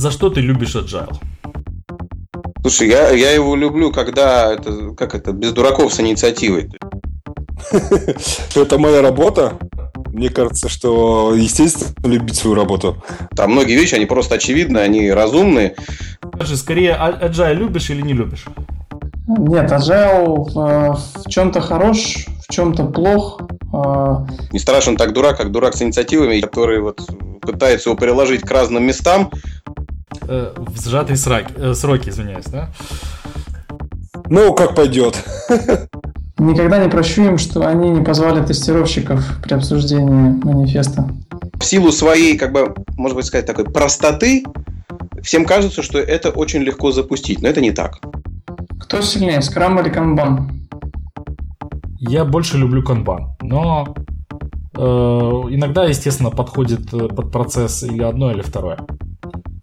За что ты любишь Agile? Слушай, я его люблю, когда это, как это, без дураков с инициативой. Это моя работа. Мне кажется, что естественно любить свою работу. Там многие вещи, они просто очевидны, они разумные. Скажи, скорее, Agile любишь или не любишь? Нет, Agile в чем-то хорош, в чем-то плох. Не страшен так дурак, как дурак с инициативами, который вот пытается его приложить к разным местам. В сжатые сроки, извиняюсь, да? Ну, как пойдет. Никогда не прощу им, что они не позвали тестировщиков при обсуждении манифеста. В силу своей, как бы, может быть, сказать, такой простоты, всем кажется, что это очень легко запустить, но это не так. Кто сильнее, скрам или канбан? Я больше люблю канбан, но иногда, естественно, подходит под процесс или одно, или второе.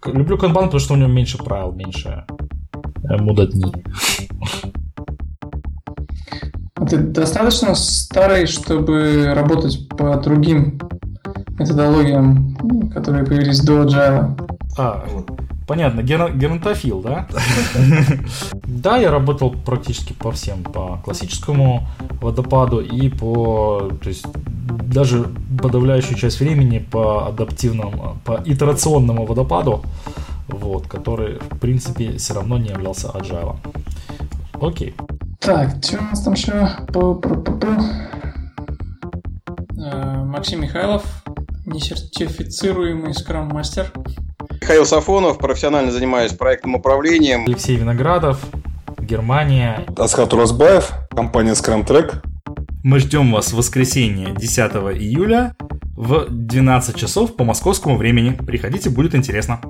Люблю канбан, потому что у него меньше правил, меньше мудодни. А ты достаточно старый, чтобы работать по другим методологиям, которые появились до Agile? Понятно, геронтофил, да? Да, я работал практически по всем, по классическому водопаду и по, то есть даже подавляющую часть времени по адаптивному, по итерационному водопаду, вот, который в принципе все равно не являлся Agile. Окей. Так, что у нас там еще? Максим Михайлов, несертифицируемый скрам-мастер. Михаил Сафонов, профессионально занимаюсь проектным управлением. Алексей Виноградов, Германия. Асхат Уразбаев, компания Scrumtrack. Мы ждем вас в воскресенье 10 июля в 12 часов по московскому времени. Приходите, будет интересно.